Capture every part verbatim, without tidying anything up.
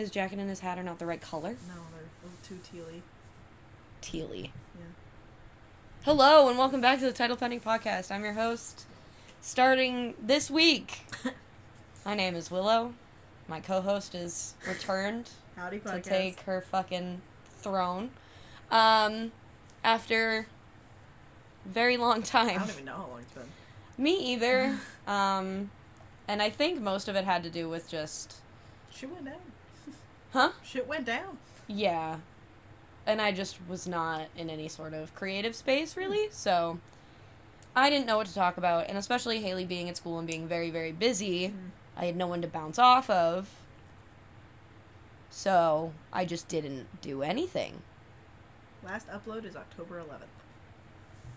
His jacket and his hat are not the right color. No, they're too tealy. Tealy. Yeah. Hello, and welcome back to the Title Pending Podcast. I'm your host, starting this week. My name is Willow. My co-host is returned Howdy podcast. To take her fucking throne. Um, after very long time. I don't even know how long it's been. Me either. um, and I think most of it had to do with just... Shit went down. Huh? Shit went down. Yeah. And I just was not in any sort of creative space, really, so I didn't know what to talk about, and especially Hailey being at school and being very, very busy, mm. I had no one to bounce off of, so I just didn't do anything. Last upload is October eleventh.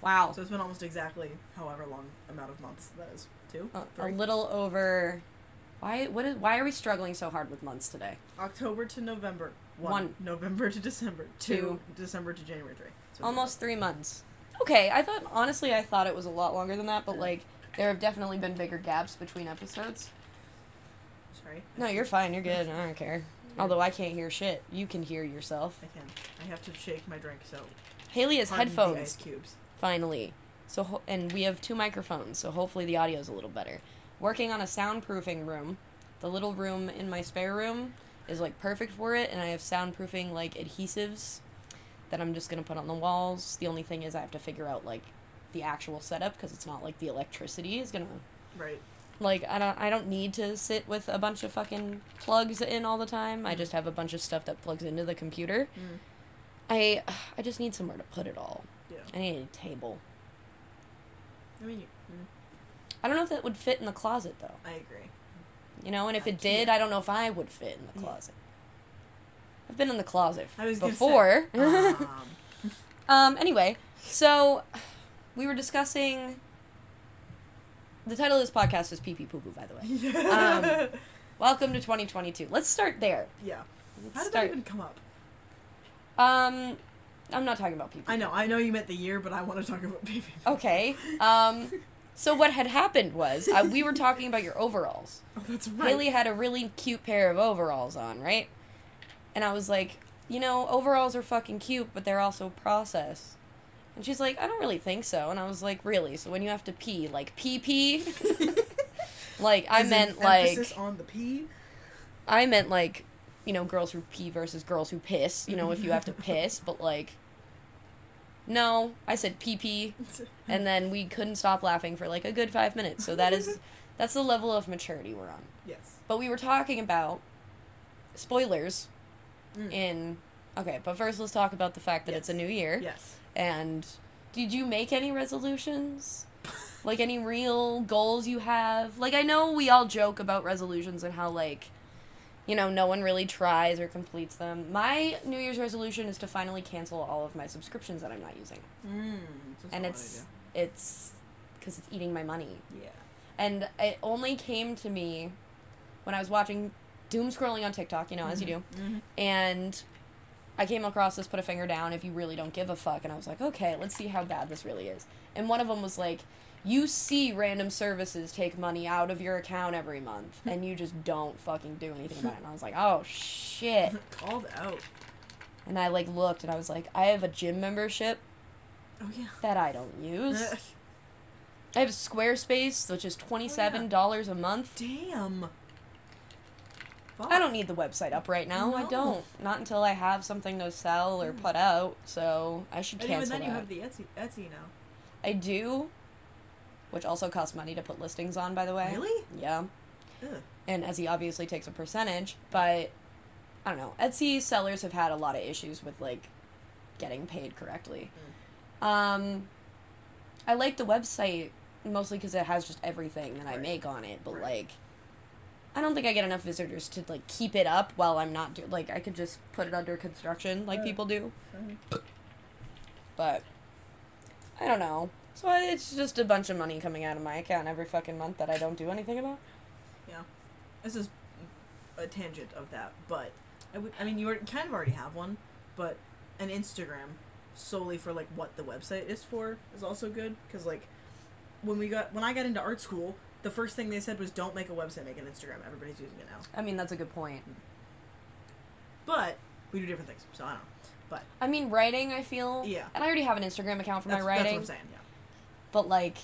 Wow. So it's been almost exactly however long amount of months that is. Two? Uh, a little over... Why What is? Why are we struggling so hard with months today? October to November. One. One. November to December. Two. Two. December to January. Three. Almost three months. Okay, I thought, honestly, I thought it was a lot longer than that, but, like, there have definitely been bigger gaps between episodes. Sorry. No, you're fine. You're good. I don't care. Although I can't hear shit. You can hear yourself. I can. I have to shake my drink, so... Hailey has headphones. The ice cubes. Finally. So, ho- and we have two microphones, so hopefully the audio's a little better. Working on a soundproofing room. The little room in my spare room is, like, perfect for it, and I have soundproofing, like, adhesives that I'm just gonna put on the walls. The only thing is I have to figure out, like, the actual setup, because it's not like the electricity is gonna... Right. Like, I don't I don't need to sit with a bunch of fucking plugs in all the time. Mm. I just have a bunch of stuff that plugs into the computer. Mm. I I just need somewhere to put it all. Yeah. I need a table. I mean, you... Mm. I don't know if that would fit in the closet, though. I agree. You know, and if I it did, can't. I don't know if I would fit in the closet. Yeah. I've been in the closet I was before. Say, um. um. Anyway, so we were discussing... The title of this podcast is Pee Pee Poo Poo, by the way. Yeah. Um, welcome to twenty twenty-two. Let's start there. Yeah. Let's How did start... that even come up? Um, I'm not talking about pee pee. I know. I know you meant the year, but I want to talk about pee pee. Okay. Um... So what had happened was, uh, we were talking about your overalls. Oh, that's right. Hailey had a really cute pair of overalls on, right? And I was like, you know, overalls are fucking cute, but they're also processed. And she's like, I don't really think so. And I was like, really? So when you have to pee, like, pee-pee? Like, I Is meant, like... emphasis on the pee? I meant, like, you know, girls who pee versus girls who piss. You know, if you have to piss, but, like... No, I said pee-pee, and then we couldn't stop laughing for, like, a good five minutes, so that is, that's the level of maturity we're on. Yes. But we were talking about spoilers mm. in, okay, but first let's talk about the fact that yes. it's a new year. Yes. And did you make any resolutions? Like, any real goals you have? Like, I know we all joke about resolutions and how, like, you know, no one really tries or completes them. My New Year's resolution is to finally cancel all of my subscriptions that I'm not using. Mm, and it's, it's, because it's eating my money. Yeah. And it only came to me when I was watching doom scrolling on TikTok, you know, mm-hmm. as you do. Mm-hmm. And I came across this, put a finger down if you really don't give a fuck. And I was like, okay, let's see how bad this really is. And one of them was like, you see random services take money out of your account every month, and you just don't fucking do anything about it. And I was like, oh, shit. Called out. And I, like, looked, and I was like, I have a gym membership oh, yeah. that I don't use. Ugh. I have Squarespace, which is twenty-seven dollars oh, yeah. a month. Damn. Fuck. I don't need the website up right now. No. I don't. Not until I have something to sell or put out, so I should and cancel that. And even then you have the Etsy, Etsy now. I do. Which also costs money to put listings on, by the way. Really? Yeah. Ugh. And Etsy obviously takes a percentage, but, I don't know, Etsy sellers have had a lot of issues with, like, getting paid correctly. Mm. Um, I like the website, mostly because it has just everything that right. I make on it, but, right. like, I don't think I get enough visitors to, like, keep it up while I'm not doing, like, I could just put it under construction, like uh, people do. Sorry. But, I don't know. So it's just a bunch of money coming out of my account every fucking month that I don't do anything about. Yeah. This is a tangent of that, but... I, would, I mean, you kind of already have one, but an Instagram solely for, like, what the website is for is also good. Because, like, when we got when I got into art school, the first thing they said was, don't make a website, make an Instagram. Everybody's using it now. I mean, that's a good point. But we do different things, so I don't know. But I mean, writing, I feel. Yeah. And I already have an Instagram account for that's, my writing. That's what I'm saying, yeah. But, like,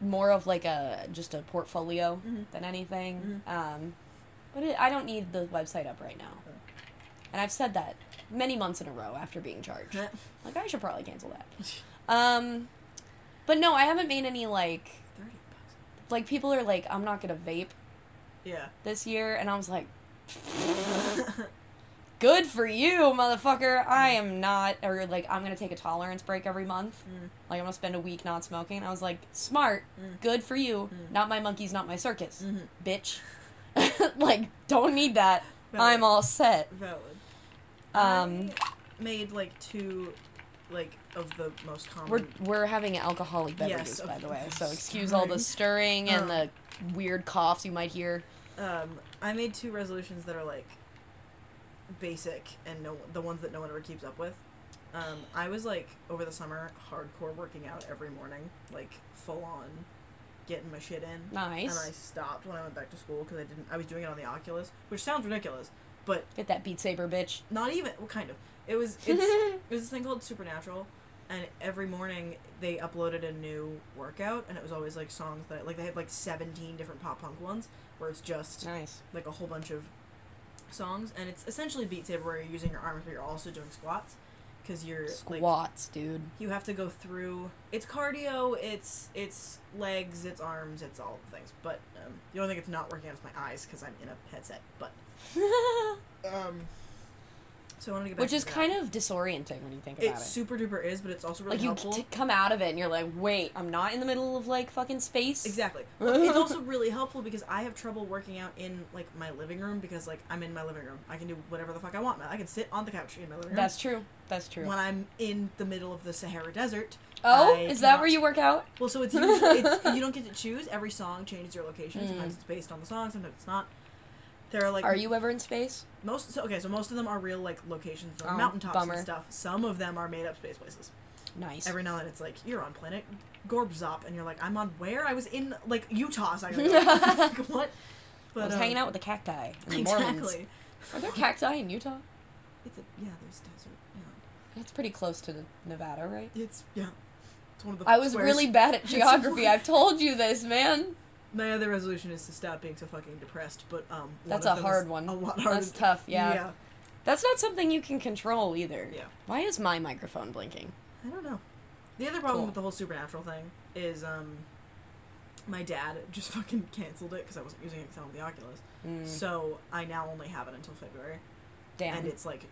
more of, like, a, just a portfolio mm-hmm. than anything. Mm-hmm. Um, but it, I don't need the website up right now. Okay. And I've said that many months in a row after being charged. Like, I should probably cancel that. Um, but no, I haven't made any, like, thirty bucks. Like, people are like, I'm not gonna vape yeah. this year, and I was like, good for you, motherfucker. I am not, or, like, I'm gonna take a tolerance break every month. Mm. Like, I'm gonna spend a week not smoking. I was like, smart, mm. good for you, mm. not my monkeys, not my circus, mm-hmm. bitch. Like, don't need that. Valid. I'm all set. Valid. Um, I made, like, two, like, of the most common... We're we're having alcoholic beverages, yes, by the way, so excuse all the stirring and um, the weird coughs you might hear. Um, I made two resolutions that are, like, basic and no the ones that no one ever keeps up with. Um, I was, like, over the summer, hardcore working out every morning, like, full-on getting my shit in. Nice. And I stopped when I went back to school because I didn't... I was doing it on the Oculus, which sounds ridiculous, but... Get that Beat Saber, bitch. Not even... Well, kind of. It was... It's, it was this thing called Supernatural, and every morning they uploaded a new workout, and it was always, like, songs that... Like, they had, like, seventeen different pop-punk ones, where it's just... Nice. Like, a whole bunch of songs, and it's essentially Beat Saber, where you're using your arms, but you're also doing squats, because you're... Squats, like, dude. You have to go through... It's cardio, it's it's legs, it's arms, it's all the things, but um, the only thing it's not working out is my eyes, because I'm in a headset, but... um, so I want to get back. Which to is that. Kind of disorienting when you think about it. It super duper is, but it's also really like helpful. Like, you t- come out of it and you're like, wait, I'm not in the middle of, like, fucking space. Exactly. It's also really helpful because I have trouble working out in, like, my living room because, like, I'm in my living room. I can do whatever the fuck I want. I can sit on the couch in my living room. That's true. That's true. When I'm in the middle of the Sahara Desert. Oh, I is cannot... that where you work out? Well, so it's, usually, it's you don't get to choose. Every song changes your location. Mm. Sometimes it's based on the song, sometimes it's not. There are, like, are you ever in space? Most so, okay, so most of them are real, like, locations, like, oh, mountaintops bummer. And stuff. Some of them are made up space places. Nice. Every now and then it's like, you're on planet Gorbzop, and you're like, I'm on where? I was in, like, Utah, so I go, like, what? But, I was um, hanging out with the cacti in the Exactly. Mormons. Are there cacti in Utah? It's a, yeah, there's desert. Yeah. It's pretty close to Nevada, right? It's, yeah. It's one of the I was squares. Really bad at geography. I've told you this, man. My other resolution is to stop being so fucking depressed, but, um... That's a hard one. A lot harder. That's tough, yeah. yeah. That's not something you can control, either. Yeah. Why is my microphone blinking? I don't know. The other problem cool. with the whole Supernatural thing is, um... my dad just fucking canceled it, because I wasn't using it because I was on the Oculus. Mm. So, I now only have it until February. Damn. And it's, like,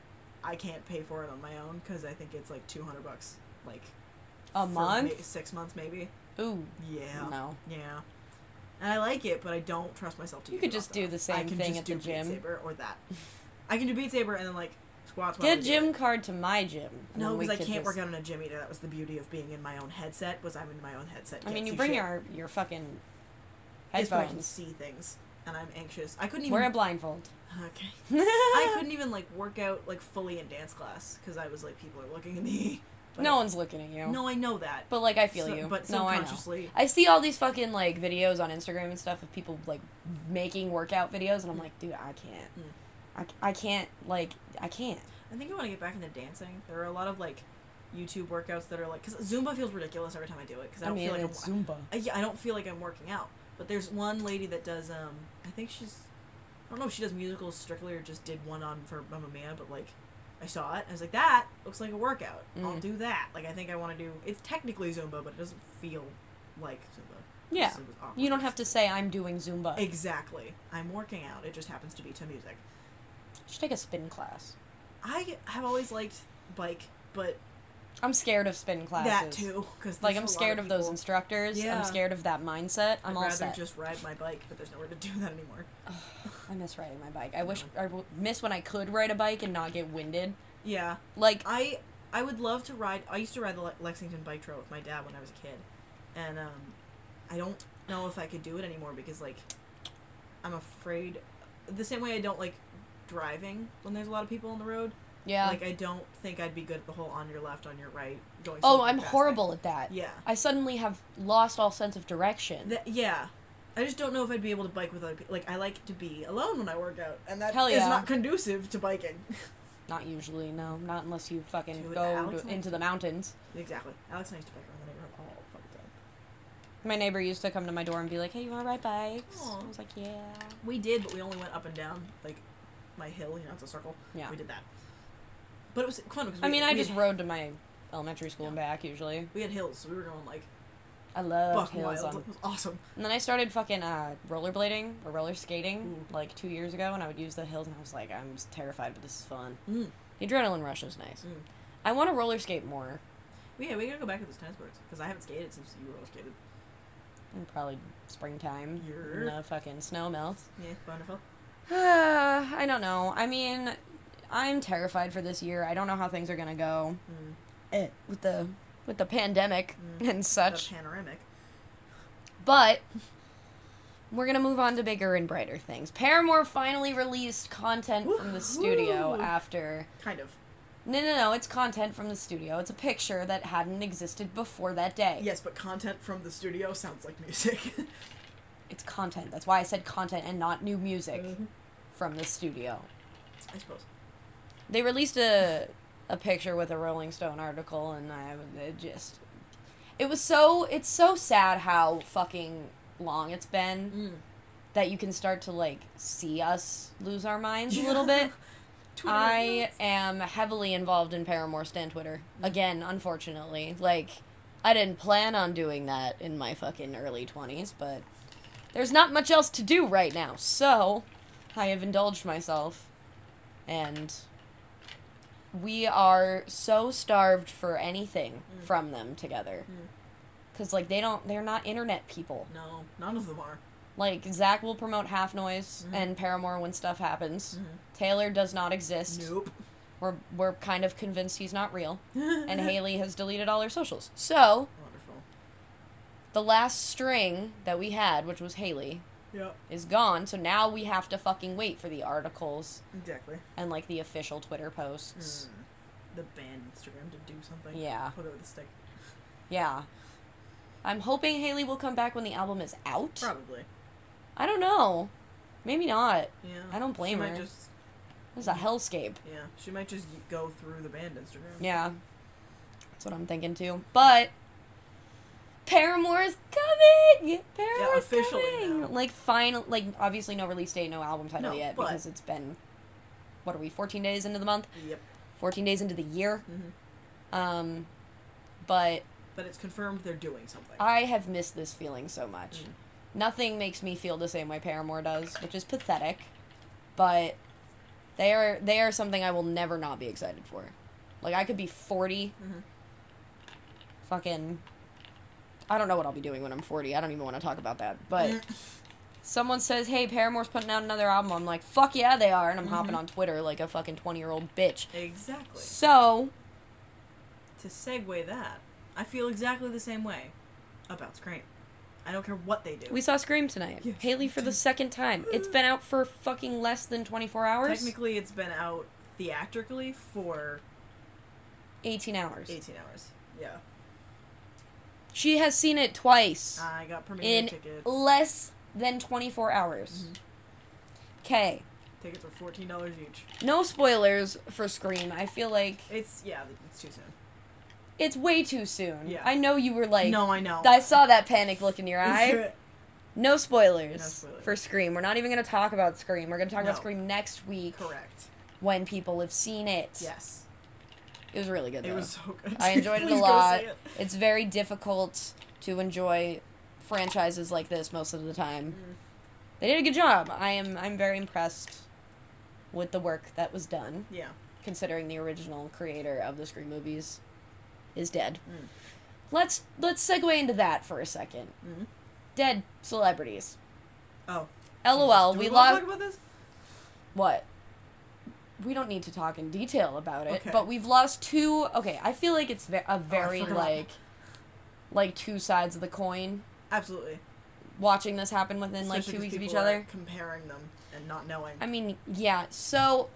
I can't pay for it on my own, because I think it's, like, two hundred bucks, like... A month? Maybe, six months, maybe. Ooh. Yeah. No. Yeah. And I like it, but I don't trust myself to do it. You could just do the same thing at the gym. I can just do Beat Saber or that. I can do Beat Saber and then, like, squats. Get a gym card to my gym. No, because I can't work out in a gym either. That was the beauty of being in my own headset, was I'm in my own headset. I mean, you bring your, your fucking headphones. It's where I can see things, and I'm anxious. I couldn't even... Wear a blindfold. Okay. I couldn't even, like, work out, like, fully in dance class, because I was like, people are looking at me. But no one's looking at you. No, I know that. But, like, I feel so, you. But subconsciously. No, I know. I see all these fucking, like, videos on Instagram and stuff of people, like, making workout videos, and I'm mm. like, dude, I can't. Mm. I, I can't, like, I can't. I think I want to get back into dancing. There are a lot of, like, YouTube workouts that are, like, because Zumba feels ridiculous every time I do it, because I, I don't mean, feel like it's I'm, Zumba. I, yeah, I don't feel like I'm working out. But there's one lady that does, um, I think she's, I don't know if she does musicals strictly or just did one on for Mamma Mia, but, like, I saw it. I was like, that looks like a workout. Mm. I'll do that. Like, I think I want to do... It's technically Zumba, but it doesn't feel like Zumba. Yeah. You don't have to say, I'm doing Zumba. Exactly. I'm working out. It just happens to be to music. You should take a spin class. I have always liked bike, but... I'm scared of spin classes. That, too. Cause like, I'm scared of, of those instructors. Yeah. I'm scared of that mindset. I'm I'd all rather set. Just ride my bike, but there's nowhere to do that anymore. I miss riding my bike. I wish I miss when I could ride a bike and not get winded. Yeah. Like I I would love to ride. I used to ride the Le- Lexington bike trail with my dad when I was a kid. And um I don't know if I could do it anymore because like I'm afraid the same way I don't like driving when there's a lot of people on the road. Yeah. Like I don't think I'd be good at the whole on your left, on your right going. Oh, I'm horrible thing. At that. Yeah. I suddenly have lost all sense of direction. The, yeah. I just don't know if I'd be able to bike with other people. Like, I like to be alone when I work out, and that yeah. is not conducive to biking. Not usually, no. Not unless you fucking Dude, go to, into the mountains. Exactly. Alex and I used to bike around the neighborhood all fucking time. My neighbor used to come to my door and be like, hey, you want to ride bikes? Aww. I was like, yeah. We did, but we only went up and down, like, my hill, you know, it's a circle. Yeah. We did that. But it was fun. Because we, I mean, I just had, rode to my elementary school yeah. and back, usually. We had hills, so we were going, like... I loved hills. On. It was awesome. And then I started fucking uh, rollerblading or roller skating Ooh. like two years ago, and I would use the hills, and I was like, I'm just terrified, but this is fun. Mm. The adrenaline rush is nice. Mm. I want to roller skate more. Yeah, we gotta go back to those tennis boards because I haven't skated since you roller skated. And probably springtime. You're... When the fucking snow melts. Yeah, wonderful. Uh, I don't know. I mean, I'm terrified for this year. I don't know how things are gonna go mm. eh, with the. With the pandemic mm, and such. The panoramic. But we're going to move on to bigger and brighter things. Paramore finally released content Woo-hoo! from the studio after... Kind of. No, no, no. It's content from the studio. It's a picture that hadn't existed before that day. Yes, but content from the studio sounds like music. It's content. That's why I said content and not new music mm-hmm. from the studio. I suppose. They released a... a picture with a Rolling Stone article, and I it just... It was so... It's so sad how fucking long it's been mm. that you can start to, like, see us lose our minds a little bit. I am heavily involved in Paramore Stan Twitter. Mm. Again, unfortunately. Like, I didn't plan on doing that in my fucking early twenties, but there's not much else to do right now, so I have indulged myself, and... We are so starved for anything mm. from them together. Mm. Cause like they don't, they're not internet people. No, none of them are. Like Zach will promote Half Noise mm. and Paramore when stuff happens. Mm. Taylor does not exist. Nope. We're we're kind of convinced he's not real. And Hailey has deleted all her socials. So wonderful. The last string that we had, which was Hailey. Yep. Is gone, so now we have to fucking wait for the articles. Exactly. And, like, the official Twitter posts. Mm. The band Instagram to do something. Yeah. Put over the stick. Yeah. I'm hoping Hailey will come back when the album is out. Probably. I don't know. Maybe not. Yeah. I don't blame she her. Might just... This is a hellscape. Yeah. She might just go through the band Instagram. Yeah. That's what I'm thinking, too. But... Paramore's coming! Paramore's yeah, coming! Now. Like, final, like, obviously no release date, no album title no, yet, but... because it's been, what are we, fourteen days into the month? Yep. fourteen days into the year. Mm-hmm. Um, but... But it's confirmed they're doing something. I have missed this feeling so much. Mm. Nothing makes me feel the same way Paramore does, which is pathetic, but they are, they are something I will never not be excited for. Like, I could be forty, mm-hmm. fucking... I don't know what I'll be doing when I'm forty. I don't even want to talk about that. But mm. someone says, hey, Paramore's putting out another album. I'm like, fuck yeah, they are. And I'm mm-hmm. hopping on Twitter like a fucking twenty-year-old bitch. Exactly. So. To segue that, I feel exactly the same way about Scream. I don't care what they do. We saw Scream tonight. Yes. Hailey for the second time. It's been out for fucking less than twenty-four hours. Technically, it's been out theatrically for... eighteen hours. eighteen hours, yeah. She has seen it twice. I got premiere tickets. In less than twenty-four hours. Okay. Mm-hmm. Tickets are fourteen dollars each. No spoilers for Scream. I feel like... It's, yeah, it's too soon. It's way too soon. Yeah. I know you were like... No, I know. I saw that panic look in your eye. No spoilers, no spoilers for Scream. We're not even going to talk about Scream. We're going to talk no. about Scream next week. Correct. When people have seen it. Yes. It was really good, though. It was so good. I enjoyed it a lot. It. It's very difficult to enjoy franchises like this most of the time. Mm. They did a good job. I am I'm very impressed with the work that was done. Yeah. Considering the original creator of the Scream movies is dead. Mm. Let's let's segue into that for a second. Mm-hmm. Dead celebrities. Oh. LOL. Do we, we log- talk about this? What? We don't need to talk in detail about it, okay. But we've lost two... Okay, I feel like it's a very, oh, like, like, two sides of the coin. Absolutely. Watching this happen within, especially like, two weeks of each other. Are comparing them and not knowing. I mean, yeah, so,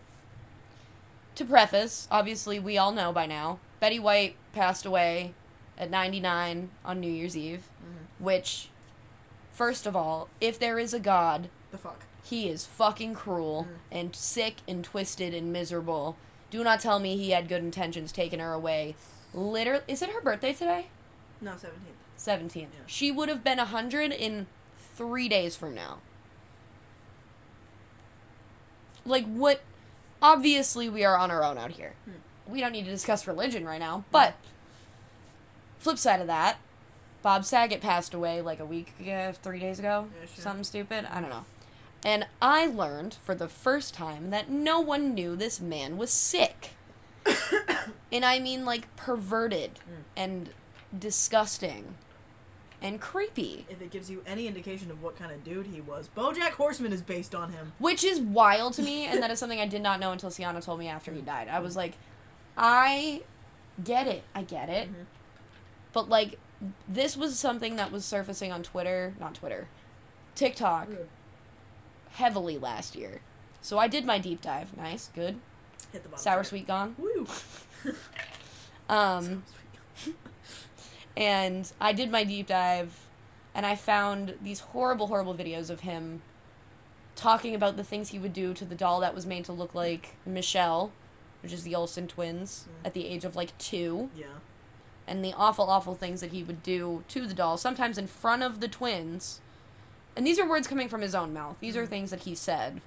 to preface, obviously we all know by now, Betty White passed away at ninety-nine on New Year's Eve, mm-hmm. which... First of all, if there is a God, the fuck, he is fucking cruel mm. and sick and twisted and miserable. Do not tell me he had good intentions taking her away. Literally, is it her birthday today? No, seventeenth. seventeenth. Yeah. She would have been one hundred in three days from now. Like, what... Obviously, we are on our own out here. Hmm. We don't need to discuss religion right now, but... Flip side of that, Bob Saget passed away, like, a week ago, three days ago? Yeah, sure. Something stupid? I don't know. And I learned, for the first time, that no one knew this man was sick. And I mean, like, perverted mm. and disgusting and creepy. If it gives you any indication of what kind of dude he was, BoJack Horseman is based on him. Which is wild to me, and that is something I did not know until Sienna told me after he died. I was like, I get it. I get it. Mm-hmm. But, like, this was something that was surfacing on Twitter, not Twitter, TikTok, mm. heavily last year. So I did my deep dive. Nice. Good. Hit the bottom. Sour sweet gone. Woo! um, and I did my deep dive, and I found these horrible, horrible videos of him talking about the things he would do to the doll that was made to look like Michelle, which is the Olsen twins, mm. at the age of, like, two. Yeah. And the awful, awful things that he would do to the doll, sometimes in front of the twins. And these are words coming from his own mouth. These mm. are things that he said,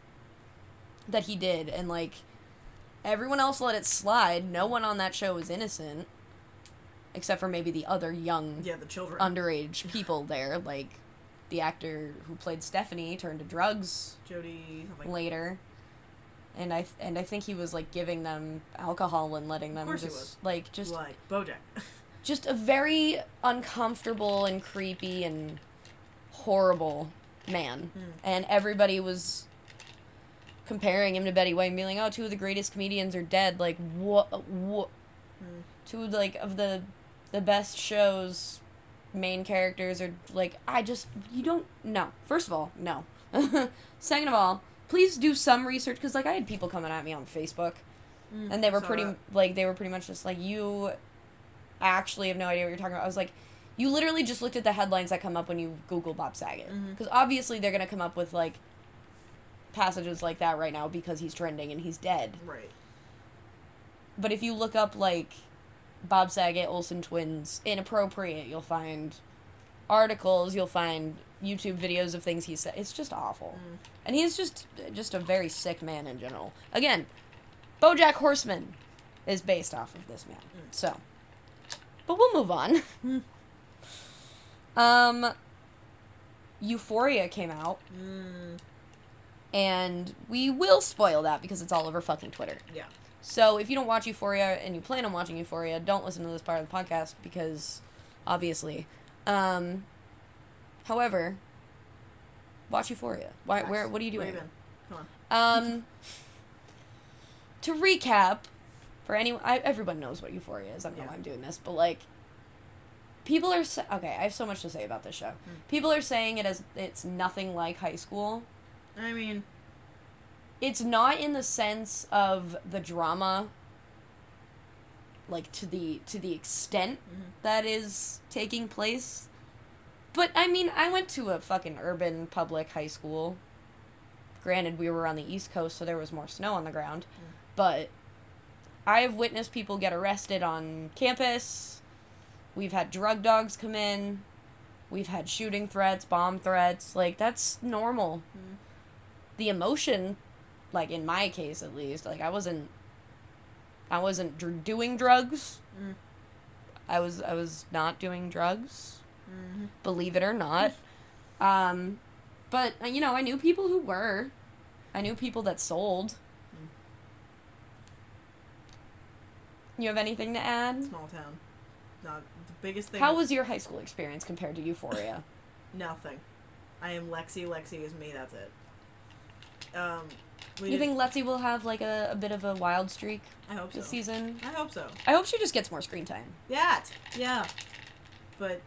that he did, and, like... Everyone else let it slide. No one on that show was innocent. Except for maybe the other young... Yeah, the children. ...underage people there. Like, the actor who played Stephanie turned to drugs... Jody... Something. ...later. And I th- and I think he was, like, giving them alcohol and letting them just... Of course just, he was. Like, just... Like, BoJack. Just a very uncomfortable and creepy and horrible man. Mm. And everybody was... comparing him to Betty White and being like, oh, two of the greatest comedians are dead. Like, what? Wha- mm. Two, like, of the the best shows, main characters are, like, I just, you don't, no. First of all, no. Second of all, please do some research, because, like, I had people coming at me on Facebook, mm, and they were pretty, that. like, they were pretty much just like, you actually have no idea what you're talking about. I was like, you literally just looked at the headlines that come up when you Google Bob Saget. Because mm-hmm. obviously they're going to come up with, like, passages like that right now because he's trending and he's dead. Right. But if you look up, like, Bob Saget, Olsen twins, inappropriate, you'll find articles, you'll find YouTube videos of things he said. It's just awful. Mm. And he's just just a very sick man in general. Again, BoJack Horseman is based off of this man. Mm. So. But we'll move on. um, Euphoria came out. Mm. And we will spoil that because it's all over fucking Twitter. Yeah. So if you don't watch Euphoria and you plan on watching Euphoria, don't listen to this part of the podcast because, obviously. Um, however, watch Euphoria. Why? Nice. Where? What are you doing? Come on. Um, to recap, for anyone, I, everyone knows what Euphoria is. I don't yeah. know why I'm doing this, but like, people are sa- okay. I have so much to say about this show. Mm. People are saying it as it's nothing like High School. I mean... It's not in the sense of the drama, like, to the to the extent mm-hmm. that is taking place. But, I mean, I went to a fucking urban public high school. Granted, we were on the East Coast, so there was more snow on the ground. Mm. But I have witnessed people get arrested on campus. We've had drug dogs come in. We've had shooting threats, bomb threats. Like, that's normal. Mm. The emotion, like, in my case, at least, like, I wasn't, I wasn't dr- doing drugs. Mm. I was, I was not doing drugs, mm-hmm. believe it or not. Um, but, you know, I knew people who were. I knew people that sold. Mm. You have anything to add? Small town. Not the biggest thing. How was your high school experience compared to Euphoria? Nothing. I am Lexi. Lexi is me. That's it. Um, you did... think Lexi will have, like, a, a bit of a wild streak I hope this so. season? I hope so. I hope she just gets more screen time. Yeah, yeah. But,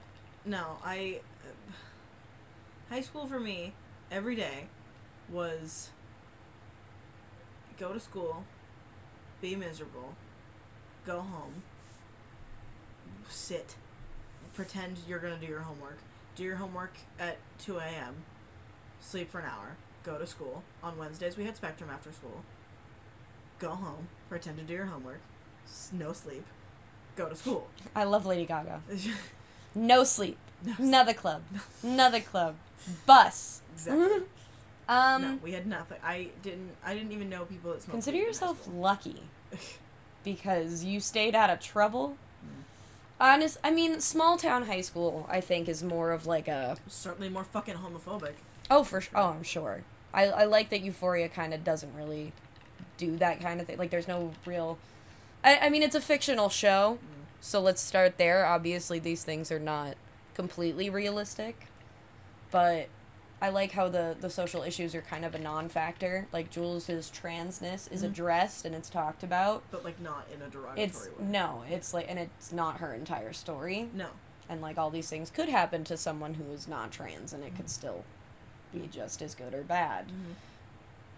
no, I... Uh, high school for me, every day, was go to school, be miserable, go home, sit, pretend you're gonna do your homework, do your homework at two a.m., sleep for an hour, go to school. On Wednesdays, we had Spectrum after school. Go home, pretend to do your homework, no sleep, go to school. I love Lady Gaga. No sleep. No. Another club. Another club. Bus. Exactly. Um, no, we had nothing. I didn't I didn't even know people that smoked. Consider yourself lucky because you stayed out of trouble. Mm. Honest, I mean, small town high school, I think, is more of like a... Certainly more fucking homophobic. Oh, for sure. Oh, I'm sure. I, I like that Euphoria kind of doesn't really do that kind of thing. Like, there's no real... I, I mean, it's a fictional show, mm. so let's start there. Obviously, these things are not completely realistic, but... I like how the, the social issues are kind of a non-factor. Like, Jules' transness is mm-hmm. addressed and it's talked about. But, like, not in a derogatory it's, way. No, it's like, and it's not her entire story. No. And, like, all these things could happen to someone who is not trans and it mm-hmm. could still be just as good or bad. Mm-hmm.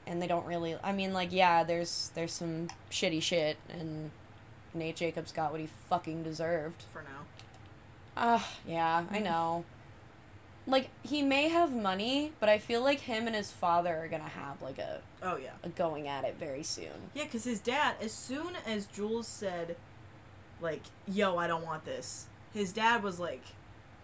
And they don't really, I mean, like, yeah, there's there's some shitty shit and Nate Jacobs got what he fucking deserved. For now. Ugh, yeah, mm-hmm. I know. Like, he may have money, but I feel like him and his father are gonna have, like, a... Oh, yeah. A going at it very soon. Yeah, because his dad, as soon as Jules said, like, yo, I don't want this, his dad was like,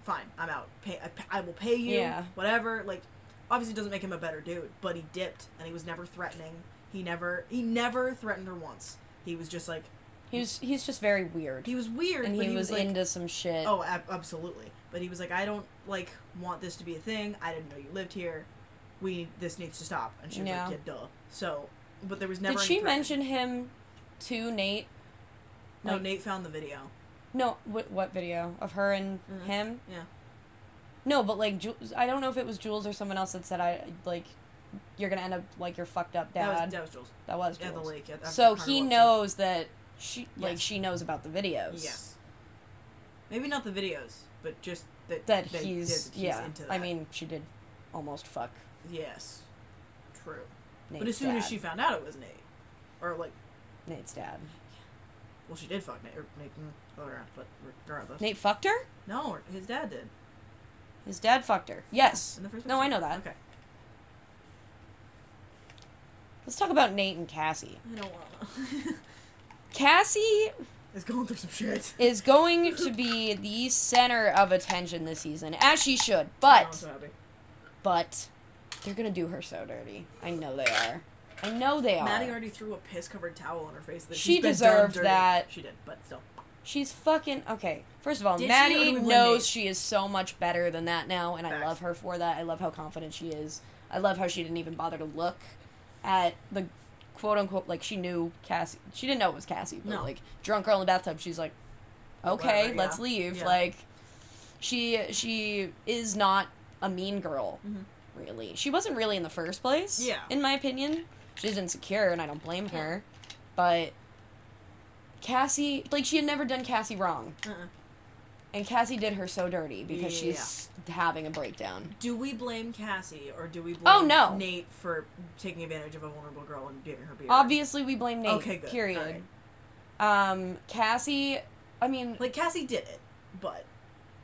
fine, I'm out. Pay, I, I will pay you. Yeah. Whatever. Like, obviously it doesn't make him a better dude, but he dipped, and he was never threatening. He never... He never threatened her once. He was just, like... He was, he's just very weird. He was weird, and he, he was, was like, into some shit. Oh, ab- absolutely. But he was like, I don't, like, want this to be a thing. I didn't know you lived here. We, this needs to stop. And she was yeah. like, yeah, duh. So, but there was never... Did she mention him to Nate? No, like, Nate found the video. No, what, what video? Of her and mm-hmm. him? Yeah. No, but, like, Jules, I don't know if it was Jules or someone else that said, I, like... You're gonna end up, like, you're fucked up, dad. That was, that was Jules. That was Jules. Yeah, the lake. Yeah, so he knows that... She yes. like she knows about the videos. Yes. Maybe not the videos, but just that that they, he's, that he's yeah. into that. I mean, she did almost fuck. Yes. True. Nate's but as soon dad. as she found out it was Nate, or like Nate's dad. Well, she did fuck Nate. Or Nate, but regardless. Nate fucked her? No, his dad did. His dad fucked her. Yes. In the first no, I know that. Okay. Let's talk about Nate and Cassie. I don't want to. Cassie is going through some shit. Is going to be the center of attention this season, as she should. But, no, but they're gonna do her so dirty. I know they are. I know they are. Maddie already threw a piss-covered towel on her face. That she deserved that. She did, but still. She's fucking okay. First of all, did Maddie knows she is so much better than that now, and Facts. I love her for that. I love how confident she is. I love how she didn't even bother to look at the. Quote unquote, like she knew Cassie. She didn't know it was Cassie, but no. like drunk girl in the bathtub. She's like, okay, Whatever, let's yeah. leave. Yeah. Like, she she is not a mean girl, mm-hmm. really. She wasn't really in the first place. Yeah, in my opinion, she's insecure, and I don't blame yeah. her. But Cassie, like she had never done Cassie wrong, uh-uh. and Cassie did her so dirty because yeah. she's having a breakdown. Do we blame Cassie, or do we blame oh, no. Nate for taking advantage of a vulnerable girl and giving her beer? Obviously, we blame Nate. Okay, good. Period. Right. Um, Cassie, I mean... Like, Cassie did it, but...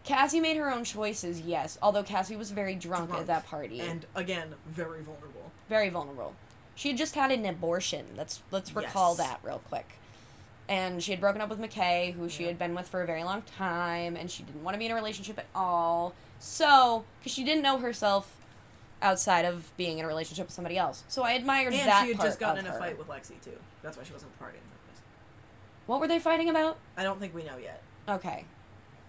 Cassie made her own choices, yes, although Cassie was very drunk, drunk at that party. And, again, very vulnerable. Very vulnerable. She had just had an abortion. Let's, let's recall yes. that real quick. And she had broken up with McKay, who she yeah. had been with for a very long time, and she didn't want to be in a relationship at all. So, because she didn't know herself outside of being in a relationship with somebody else. So I admired and that part of her. And she had just gotten in a fight with Lexi, too. That's why she wasn't partying. What were they fighting about? I don't think we know yet. Okay.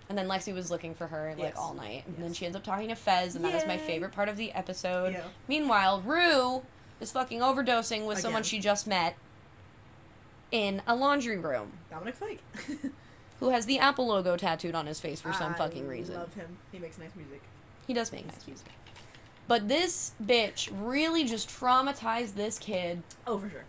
And then Lexi was looking for her, like, yes. all night. And yes. then she ends up talking to Fez, and Yay. that is my favorite part of the episode. Yeah. Meanwhile, Rue is fucking overdosing with Again. someone she just met in a laundry room. Dominic Fike. Who has the Apple logo tattooed on his face for some I fucking reason. I love him. He makes nice music. He does make nice music. But this bitch really just traumatized this kid. Oh, for sure.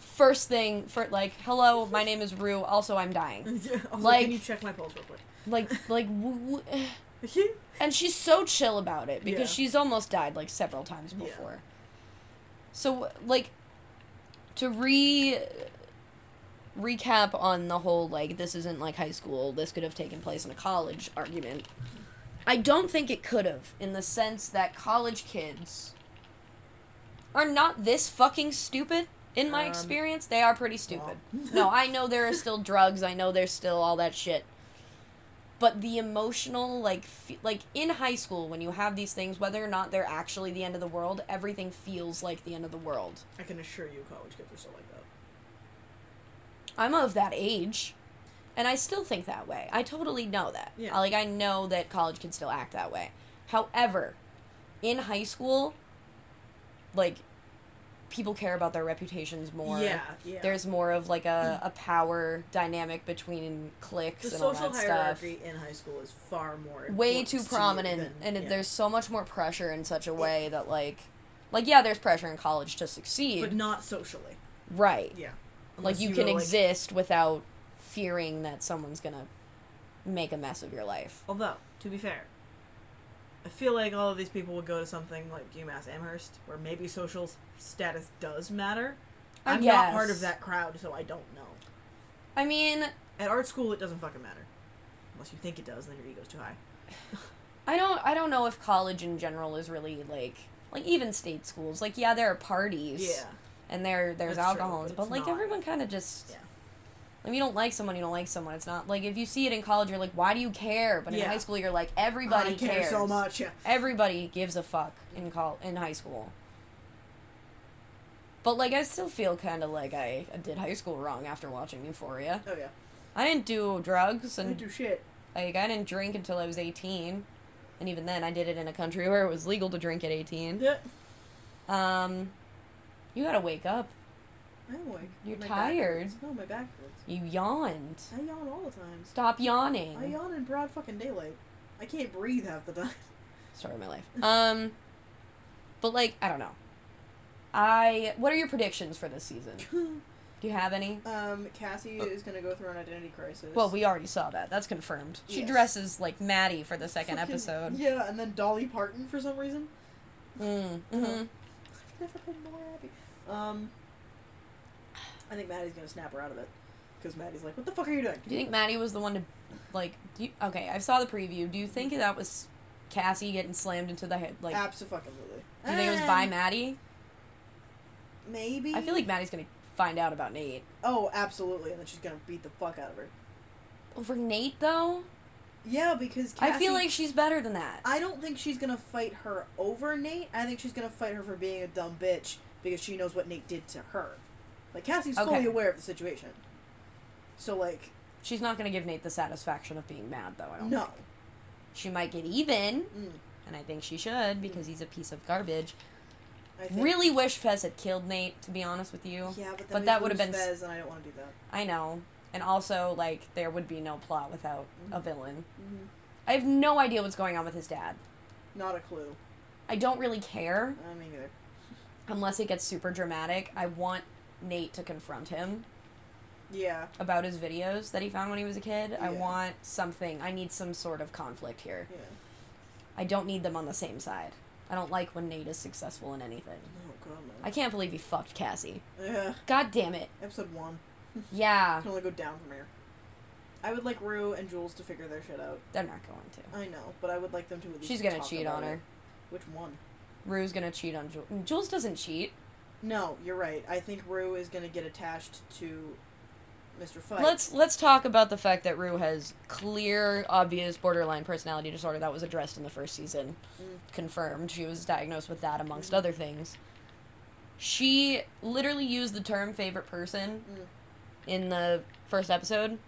First thing, for like, hello, my name is Rue, also I'm dying. Yeah, also, like, can you check my pulse real quick? Like, like, w- w- and she's so chill about it, because yeah. she's almost died, like, several times before. Yeah. So, like, to re... recap on the whole, like, this isn't like high school, this could have taken place in a college argument. I don't think it could have, in the sense that college kids are not this fucking stupid. In my um, experience, they are pretty stupid. Well. No, I know there are still drugs. I know there's still all that shit. But the emotional, like, fe- like in high school, when you have these things, whether or not they're actually the end of the world, everything feels like the end of the world. I can assure you college kids are still like that. I'm of that age, and I still think that way. I totally know that. Yeah. Like, I know that college kids still act that way. However, in high school, like... people care about their reputations more. Yeah, yeah. There's more of, like, a, a power dynamic between cliques the and all that stuff. The social hierarchy in high school is far more... Way too prominent, than, and yeah. There's so much more pressure in such a way that, like... Like, yeah, there's pressure in college to succeed. But not socially. Right. Yeah. Unless like, you, you can were, like, exist without fearing that someone's gonna make a mess of your life. Although, to be fair... I feel like all of these people would go to something like UMass Amherst, where maybe social status does matter. I'm yes. not part of that crowd, so I don't know. I mean... At art school, it doesn't fucking matter. Unless you think it does, then your ego's too high. I don't I don't know if college in general is really, like... Like, even state schools. Like, yeah, there are parties. Yeah. And there there's That's alcohol. True, but, but like, not. Everyone kind of just... Yeah. If you don't like someone, you don't like someone. It's not, like, if you see it in college, you're like, why do you care? But in yeah. high school, you're like, everybody I care cares. so much. Yeah. Everybody gives a fuck in col- in high school. But, like, I still feel kind of like I, I did high school wrong after watching Euphoria. Oh, yeah. I didn't do drugs. And, I didn't do shit. Like, I didn't drink until I was eighteen. And even then, I did it in a country where it was legal to drink at eighteen. Yeah. Um, you gotta wake up. I'm awake. You're my tired. No, my back hurts. You yawned. I yawn all the time. Stop yawning. I yawn in broad fucking daylight. I can't breathe half the time. Story of my life. Um, but like, I don't know. I. What are your predictions for this season? Do you have any? Um, Cassie is gonna go through an identity crisis. Well, we already saw that. That's confirmed. She yes. dresses like Maddie for the second fucking, episode. Yeah, and then Dolly Parton for some reason. Mm. Mm-hmm. I've never been more happy. Um. I think Maddie's gonna snap her out of it, because Maddie's like, "What the fuck are you doing?" Do you think Maddie was the one to, like, do you, okay? I saw the preview. Do you think that was Cassie getting slammed into the head? Like, absolutely. Do you think it was by Maddie? Maybe. I feel like Maddie's gonna find out about Nate. Oh, absolutely, and then she's gonna beat the fuck out of her. Over Nate, though. Yeah, because Cassie... I feel like she's better than that. I don't think she's gonna fight her over Nate. I think she's gonna fight her for being a dumb bitch because she knows what Nate did to her. Like, Cassie's okay. fully aware of the situation. So, like... She's not going to give Nate the satisfaction of being mad, though, I don't No. think. She might get even, mm. and I think she should, because mm. he's a piece of garbage. I think. Really wish Fez had killed Nate, to be honest with you. Yeah, but, but that would have been Fez, and I don't want to do that. I know. And also, like, there would be no plot without mm-hmm. a villain. Mm-hmm. I have no idea what's going on with his dad. Not a clue. I don't really care. I don't either. Unless it gets super dramatic. I want... Nate to confront him. Yeah. About his videos that he found when he was a kid. Yeah. I want something. I need some sort of conflict here. Yeah. I don't need them on the same side. I don't like when Nate is successful in anything. Oh, God, man. I can't believe he fucked Cassie. Yeah. God damn it. Episode one. Yeah. Can only go down from here. I would like Rue and Jules to figure their shit out. They're not going to. I know, but I would like them to at least She's gonna talk cheat on her. It. Which one? Rue's gonna cheat on Jules. Jules doesn't cheat. No, you're right. I think Rue is going to get attached to Mister Fike. Let's let's talk about the fact that Rue has clear, obvious borderline personality disorder that was addressed in the first season. Mm. Confirmed. She was diagnosed with that, amongst mm. other things. She literally used the term favorite person mm. in the first episode.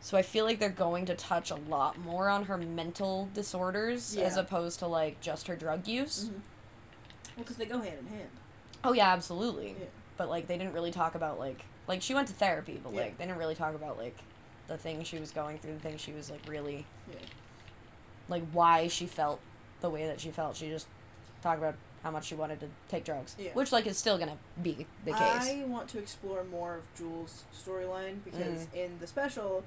So I feel like they're going to touch a lot more on her mental disorders yeah. as opposed to, like, just her drug use. Mm-hmm. Well, because they go hand in hand. Oh, yeah, absolutely. Yeah. But, like, they didn't really talk about, like... Like, she went to therapy, but, yeah. like, they didn't really talk about, like, the things she was going through, the things she was, like, really... Yeah. Like, why she felt the way that she felt. She just talked about how much she wanted to take drugs. Yeah. Which, like, is still gonna be the case. I want to explore more of Jules' storyline, because mm. in the special,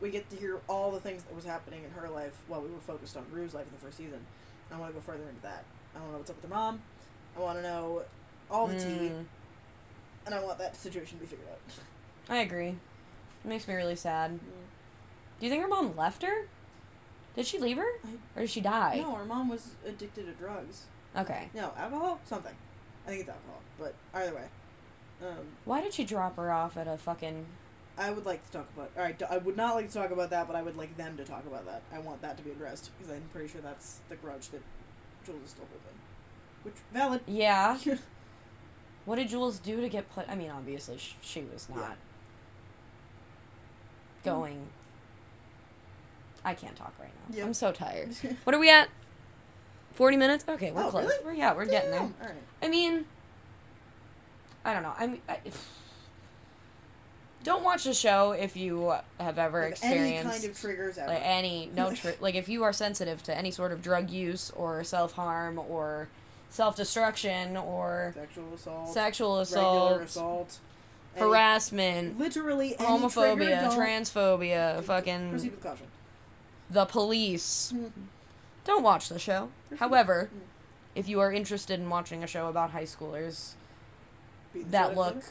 we get to hear all the things that was happening in her life while we were focused on Rue's life in the first season. I want to go further into that. I want to know what's up with her mom. I want to know... all the mm. tea, and I want that situation to be figured out. I agree. It makes me really sad. Mm. Do you think her mom left her? Did she leave her? Or did she die? No, her mom was addicted to drugs. Okay. No, alcohol? Something. I think it's alcohol, but either way. Um, Why did she drop her off at a fucking... I would like to talk about... Alright, I would not like to talk about that, but I would like them to talk about that. I want that to be addressed, because I'm pretty sure that's the grudge that Jules is still holding. Which, valid. Yeah. What did Jules do to get... Pl- I mean, obviously, sh- she was not... Yeah. Going... Mm. I can't talk right now. Yep. I'm so tired. What are we at? forty minutes? Okay, we're oh, close. Really? We're, yeah, we're Damn. getting there. All right. I mean... I don't know. I'm, I don't watch the show if you have ever like experienced any kind of triggers ever. Like any no tri- like if you are sensitive to any sort of drug use or self harm or self destruction or sexual assault, sexual assault, regular assault, harassment, any, literally any homophobia, trigger, transphobia, fucking proceed with caution. The police. Mm-hmm. Don't watch the show. Proceed. However, mm-hmm. if you are interested in watching a show about high schoolers. That look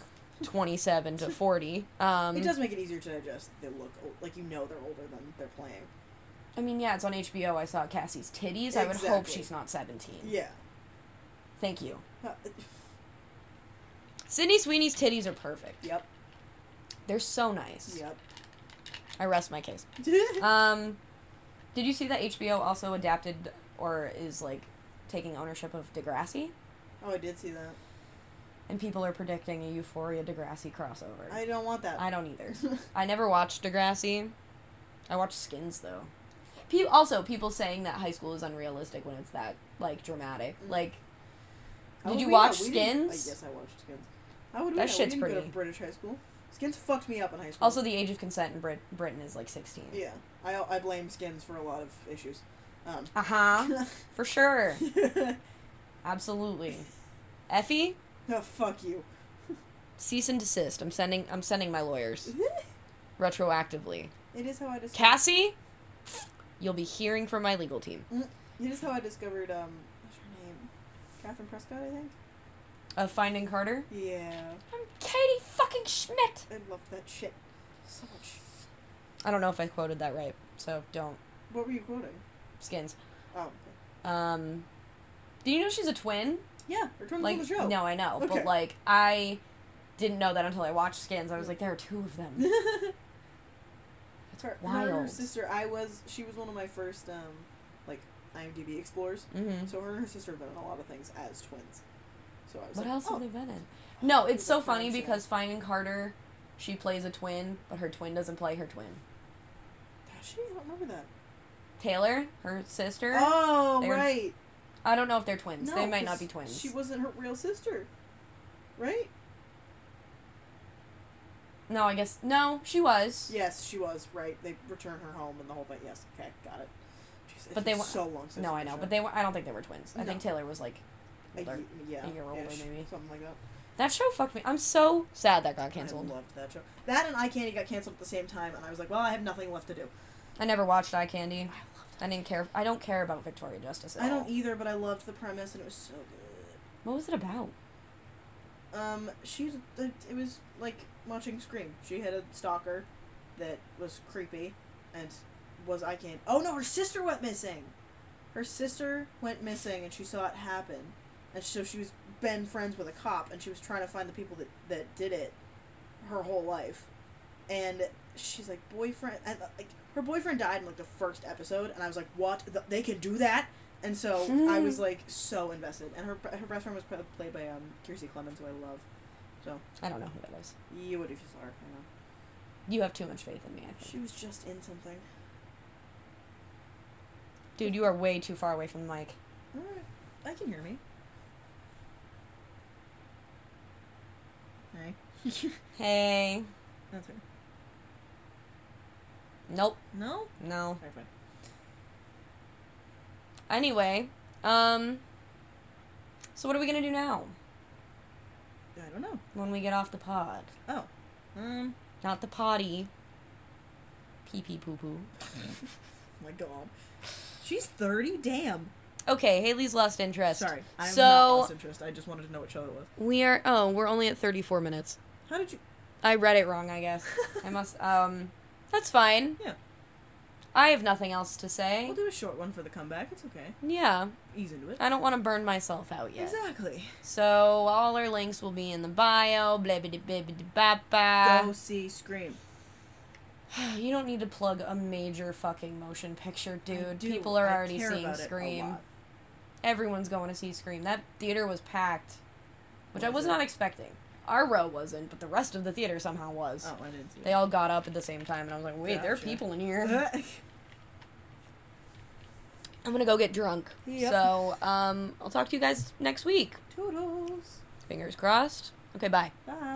twenty-seven to forty. Um, it does make it easier to digest. They look old, like you know they're older than they're playing. I mean, yeah, it's on H B O. I saw Cassie's titties. Exactly. I would hope she's not seventeen. Yeah. Thank you. Uh, Sydney Sweeney's titties are perfect. Yep. They're so nice. Yep. I rest my case. um, did you see that H B O also adapted or is like taking ownership of Degrassi? Oh, I did see that. And people are predicting a Euphoria Degrassi crossover. I don't want that. I don't either. I never watched Degrassi. I watched Skins, though. Pe- also, people saying that high school is unrealistic when it's that, like, dramatic. Like, How did you watch Skins? Didn't... I guess I watched Skins. How would we that know? Shit's we didn't pretty. Go to British high school. Skins fucked me up in high school. Also, the age of consent in Brit- Britain is, like, sixteen. Yeah. I, I blame Skins for a lot of issues. Um. Uh-huh. For sure. Absolutely. Effie? No, oh, fuck you. Cease and desist. I'm sending I'm sending my lawyers. Retroactively. It is how I discovered... Cassie? You'll be hearing from my legal team. It is how I discovered, um... what's her name? Catherine Prescott, I think? Of Finding Carter? Yeah. I'm Katie fucking Schmidt! I love that shit so much. I don't know if I quoted that right, so don't. What were you quoting? Skins. Oh, okay. Um... Do you know she's a twin? Yeah, her twins like, on the show. No, I know, okay. But like I didn't know that until I watched Skins. I was like, there are two of them. That's her, wild. Her and her sister. I was. She was one of my first, um, like IMDb explorers. Mm-hmm. So her and her sister have been in a lot of things as twins. So I was. What like, else oh. have they been in? No, it's so funny because Finding Carter, she plays a twin, but her twin doesn't play her twin. Does she? I don't remember that. Taylor, her sister. Oh right. I don't know if they're twins. No, they might not be twins. She wasn't her real sister. Right? No, I guess... No, she was. Yes, she was, right. They returned her home and the whole thing. Yes, okay, got it. Jeez, but they were so long since... No, I know, show. But they were... I don't think they were twins. No. I think Taylor was, like, older, a, yeah, a year older, ish, maybe. Something like that. That show fucked me. I'm so sad that got canceled. I loved that show. That and Eye Candy got canceled at the same time, and I was like, well, I have nothing left to do. I never watched Eye Candy. I didn't care. I don't care about Victoria Justice at all. I don't either, but I loved the premise, and it was so good. What was it about? Um, she's... It was like watching Scream. She had a stalker that was creepy, and was I can't... Oh no, her sister went missing! Her sister went missing, and she saw it happen. And so she was been friends with a cop, and she was trying to find the people that, that did it her whole life. And she's like, boyfriend... And, like... Her boyfriend died in, like, the first episode, and I was like, what? The- they can do that? And so I was, like, so invested. And her her best friend was p- played by um, Kiersey Clemons, who I love. So I don't know who that is. You would if you saw her. I know. You have too much faith in me, I think. She was just in something. Dude, you are way too far away from the mic. All right. I can hear me. Hey. Hey. That's her. Nope. No? No. Okay, fine. Anyway, um, so what are we going to do now? I don't know. When we get off the pod. Oh. Um. Not the potty. Pee-pee poo-poo. Oh my god. She's thirty? Damn. Okay, Haley's lost interest. Sorry. I'm so, not lost interest. I just wanted to know what show it was. We are, oh, we're only at thirty-four minutes. How did you? I read it wrong, I guess. I must, um... That's fine. Yeah. I have nothing else to say. We'll do a short one for the comeback. It's okay. Yeah. Ease into it. I don't want to burn myself out yet. Exactly. So, all our links will be in the bio. Blah, blah, blah, blah, blah. Go see Scream. You don't need to plug a major fucking motion picture, dude. Do. People are I already seeing Scream. Everyone's going to see Scream. That theater was packed, which was I was it? not expecting. Our row wasn't, but the rest of the theater somehow was. Oh, I didn't see it. They all got up at the same time, and I was like, wait, gotcha. There are people in here. I'm gonna go get drunk. Yep. So, um, I'll talk to you guys next week. Toodles. Fingers crossed. Okay, bye. Bye.